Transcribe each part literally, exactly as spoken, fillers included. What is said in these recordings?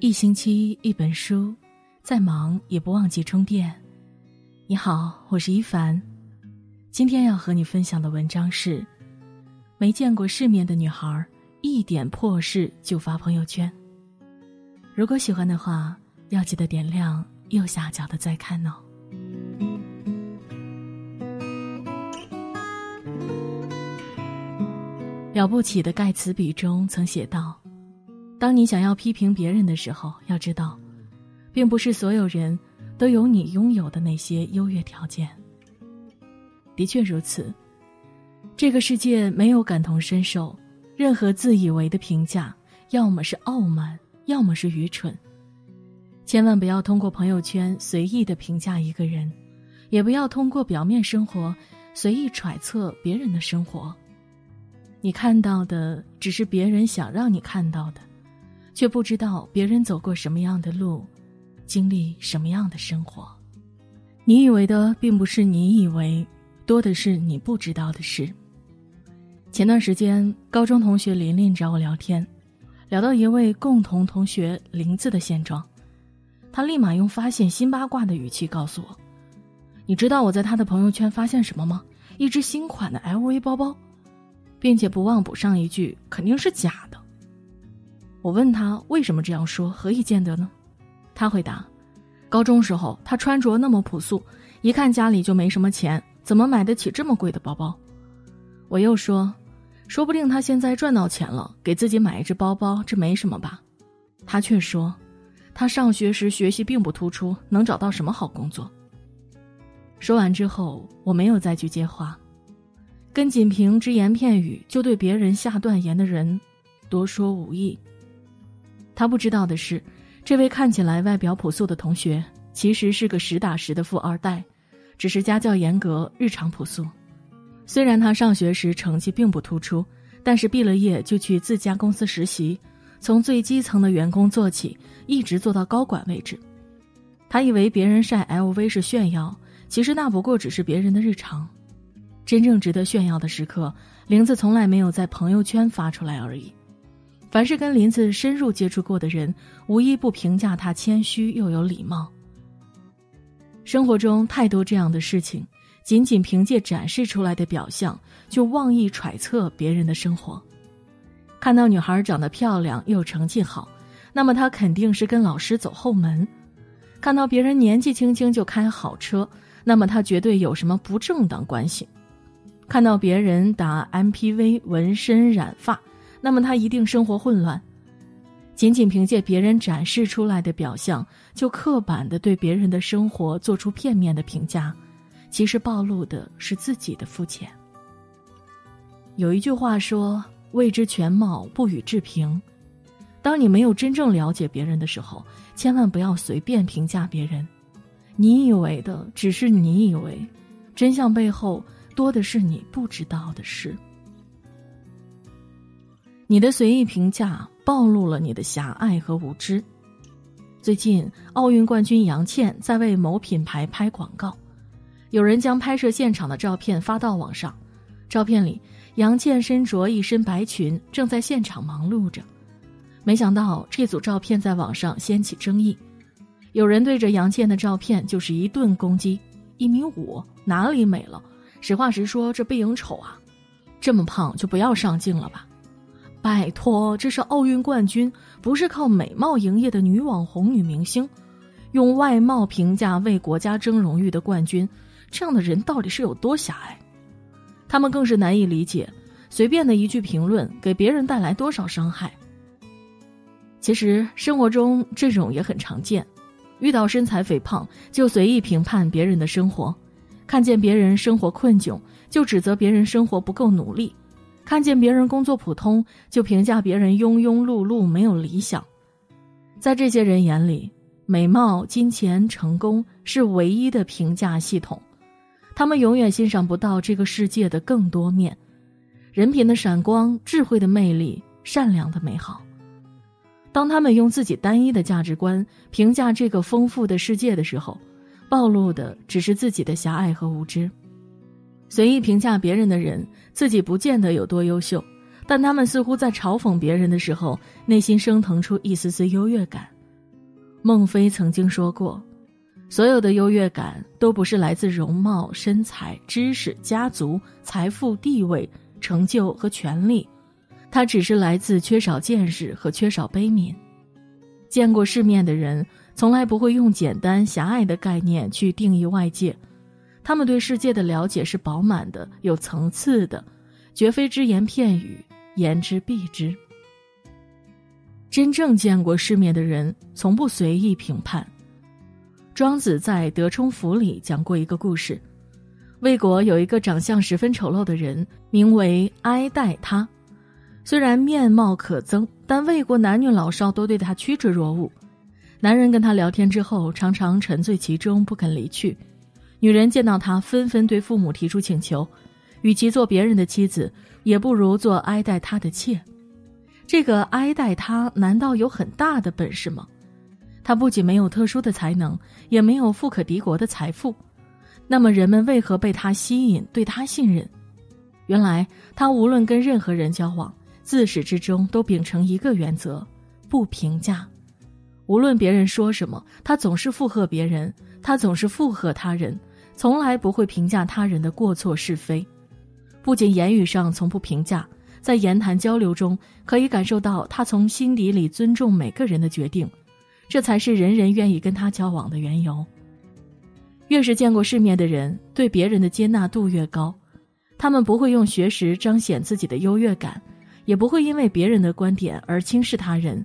一星期一本书，再忙也不忘记充电。你好，我是一凡，今天要和你分享的文章是：没见过世面的女孩，一点破事就发朋友圈。如果喜欢的话，要记得点亮右下角的再看哦。了不起的盖茨比中曾写道，当你想要批评别人的时候，要知道并不是所有人都有你拥有的那些优越条件。的确如此，这个世界没有感同身受，任何自以为的评价要么是傲慢，要么是愚蠢。千万不要通过朋友圈随意的评价一个人，也不要通过表面生活随意揣测别人的生活。你看到的只是别人想让你看到的，却不知道别人走过什么样的路，经历什么样的生活。你以为的并不是你以为，多的是你不知道的事。前段时间，高中同学琳琳找我聊天，聊到一位共同同学林子的现状，她立马用发现新八卦的语气告诉我，你知道我在她的朋友圈发现什么吗？一只新款的 L V 包包，并且不忘补上一句，肯定是假的。我问他为什么这样说，何以见得呢？他回答，高中时候他穿着那么朴素，一看家里就没什么钱，怎么买得起这么贵的包包？我又说，说不定他现在赚到钱了，给自己买一只包包，这没什么吧？他却说，他上学时学习并不突出，能找到什么好工作？说完之后，我没有再去接话。跟仅凭只言片语就对别人下断言的人，多说无益。他不知道的是，这位看起来外表朴素的同学，其实是个实打实的富二代，只是家教严格，日常朴素。虽然他上学时成绩并不突出，但是毕了业就去自家公司实习，从最基层的员工做起，一直做到高管位置。他以为别人晒 L V 是炫耀，其实那不过只是别人的日常。真正值得炫耀的时刻，林子从来没有在朋友圈发出来而已。凡是跟林子深入接触过的人，无一不评价他谦虚又有礼貌。生活中太多这样的事情，仅仅凭借展示出来的表象，就妄意揣测别人的生活。看到女孩长得漂亮又成绩好，那么她肯定是跟老师走后门；看到别人年纪轻轻就开好车，那么她绝对有什么不正当关系。看到别人打 M P V 纹身染发，那么他一定生活混乱。仅仅凭借别人展示出来的表象，就刻板地对别人的生活做出片面的评价，其实暴露的是自己的肤浅。有一句话说，未知全貌，不予置评。当你没有真正了解别人的时候，千万不要随便评价别人。你以为的只是你以为，真相背后多的是你不知道的事。你的随意评价暴露了你的狭隘和无知。最近，奥运冠军杨倩在为某品牌拍广告，有人将拍摄现场的照片发到网上。照片里，杨倩身着一身白裙，正在现场忙碌着。没想到这组照片在网上掀起争议，有人对着杨倩的照片就是一顿攻击：一米五，哪里美了？实话实说，这背影丑啊，这么胖就不要上镜了吧。拜托，这是奥运冠军，不是靠美貌营业的女网红女明星，用外貌评价为国家争荣誉的冠军，这样的人到底是有多狭隘？他们更是难以理解，随便的一句评论给别人带来多少伤害。其实生活中这种也很常见，遇到身材肥胖就随意评判别人的生活，看见别人生活困窘，就指责别人生活不够努力；看见别人工作普通，就评价别人庸庸碌碌，没有理想。在这些人眼里，美貌、金钱、成功是唯一的评价系统，他们永远欣赏不到这个世界的更多面，人品的闪光、智慧的魅力、善良的美好。当他们用自己单一的价值观评价这个丰富的世界的时候，暴露的只是自己的狭隘和无知。随意评价别人的人，自己不见得有多优秀，但他们似乎在嘲讽别人的时候，内心升腾出一丝丝优越感，孟非曾经说过，所有的优越感都不是来自容貌、身材、知识、家族、财富、地位、成就和权力，它只是来自缺少见识和缺少悲悯。见过世面的人从来不会用简单狭隘的概念去定义外界，他们对世界的了解是饱满的、有层次的，绝非只言片语，言之必之。真正见过世面的人从不随意评判。庄子在《德充符》里讲过一个故事，魏国有一个长相十分丑陋的人，名为哀代他。虽然面貌可憎，但魏国男女老少都对他趋之若鹜。男人跟他聊天之后，常常沉醉其中不肯离去。女人见到他，纷纷对父母提出请求，与其做别人的妻子，也不如做哀代他的妾。这个哀代他难道有很大的本事吗？他不仅没有特殊的才能，也没有富可敌国的财富。那么人们为何被他吸引，对他信任？原来他无论跟任何人交往，自始至终都秉承一个原则：不评价。无论别人说什么，他总是附和别人，他总是附和他人，从来不会评价他人的过错是非。不仅言语上从不评价，在言谈交流中可以感受到他从心底里尊重每个人的决定，这才是人人愿意跟他交往的缘由。越是见过世面的人，对别人的接纳度越高，他们不会用学识彰显自己的优越感，也不会因为别人的观点而轻视他人，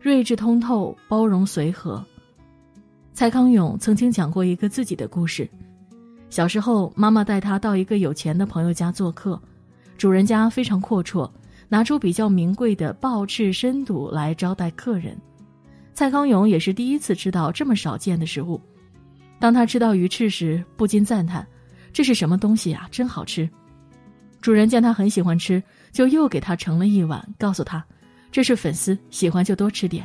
睿智通透，包容随和。蔡康永曾经讲过一个自己的故事，小时候妈妈带他到一个有钱的朋友家做客，主人家非常阔绰，拿出比较名贵的鲍翅参肚来招待客人。蔡康永也是第一次吃到这么少见的食物，当他吃到鱼翅时，不禁赞叹，这是什么东西啊，真好吃。主人见他很喜欢吃，就又给他盛了一碗，告诉他这是粉丝，喜欢就多吃点。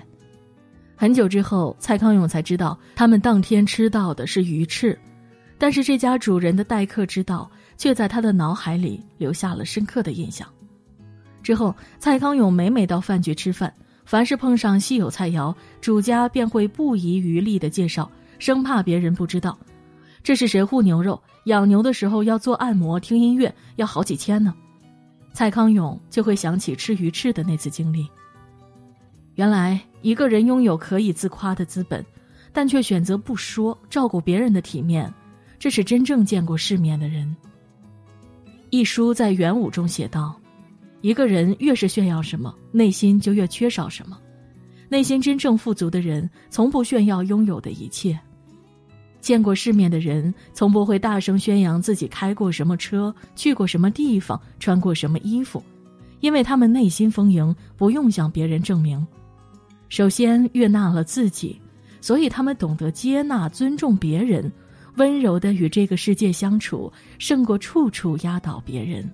很久之后，蔡康永才知道他们当天吃到的是鱼翅，但是这家主人的待客之道却在他的脑海里留下了深刻的印象。之后蔡康永每每到饭局吃饭，凡是碰上稀有菜肴，主家便会不遗余力地介绍，生怕别人不知道。这是神户牛肉，养牛的时候要做按摩听音乐要好几千呢。蔡康永就会想起吃鱼翅的那次经历。原来一个人拥有可以自夸的资本，但却选择不说，照顾别人的体面，这是真正见过世面的人。一书在元武中写道，一个人越是炫耀什么，内心就越缺少什么。内心真正富足的人，从不炫耀拥有的一切。见过世面的人，从不会大声宣扬自己开过什么车，去过什么地方，穿过什么衣服，因为他们内心丰盈，不用向别人证明。首先悦纳了自己，所以他们懂得接纳、尊重别人，温柔地与这个世界相处，胜过处处压倒别人。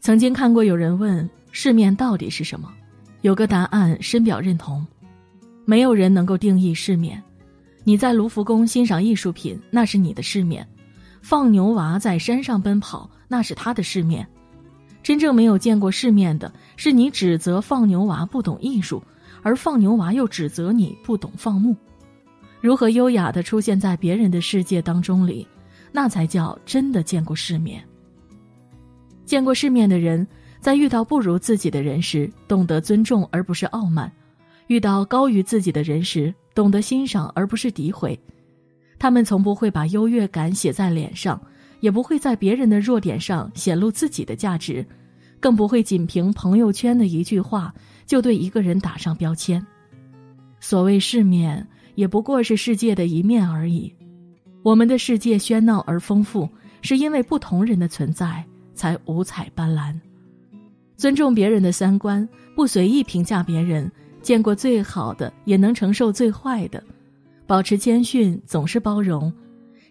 曾经看过有人问世面到底是什么，有个答案深表认同，没有人能够定义世面。你在卢浮宫欣赏艺术品，那是你的世面；放牛娃在山上奔跑，那是他的世面。真正没有见过世面的是你指责放牛娃不懂艺术，而放牛娃又指责你不懂放牧。如何优雅地出现在别人的世界当中里，那才叫真的见过世面。见过世面的人，在遇到不如自己的人时，懂得尊重而不是傲慢；遇到高于自己的人时，懂得欣赏而不是诋毁。他们从不会把优越感写在脸上，也不会在别人的弱点上显露自己的价值，更不会仅凭朋友圈的一句话就对一个人打上标签。所谓世面，也不过是世界的一面而已。我们的世界喧闹而丰富，是因为不同人的存在才五彩斑斓。尊重别人的三观，不随意评价别人，见过最好的也能承受最坏的，保持谦逊，总是包容。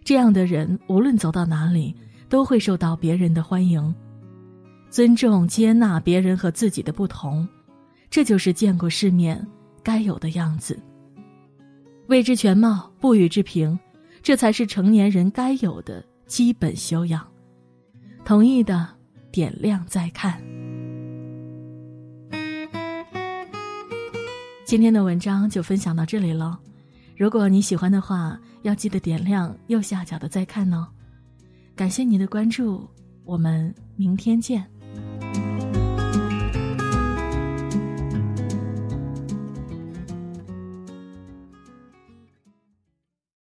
这样的人无论走到哪里都会受到别人的欢迎。尊重接纳别人和自己的不同，这就是见过世面该有的样子。未知全貌，不予置评，这才是成年人该有的基本修养。同意的点亮再看。今天的文章就分享到这里了，如果你喜欢的话，要记得点亮右下角的再看哦。感谢你的关注，我们明天见。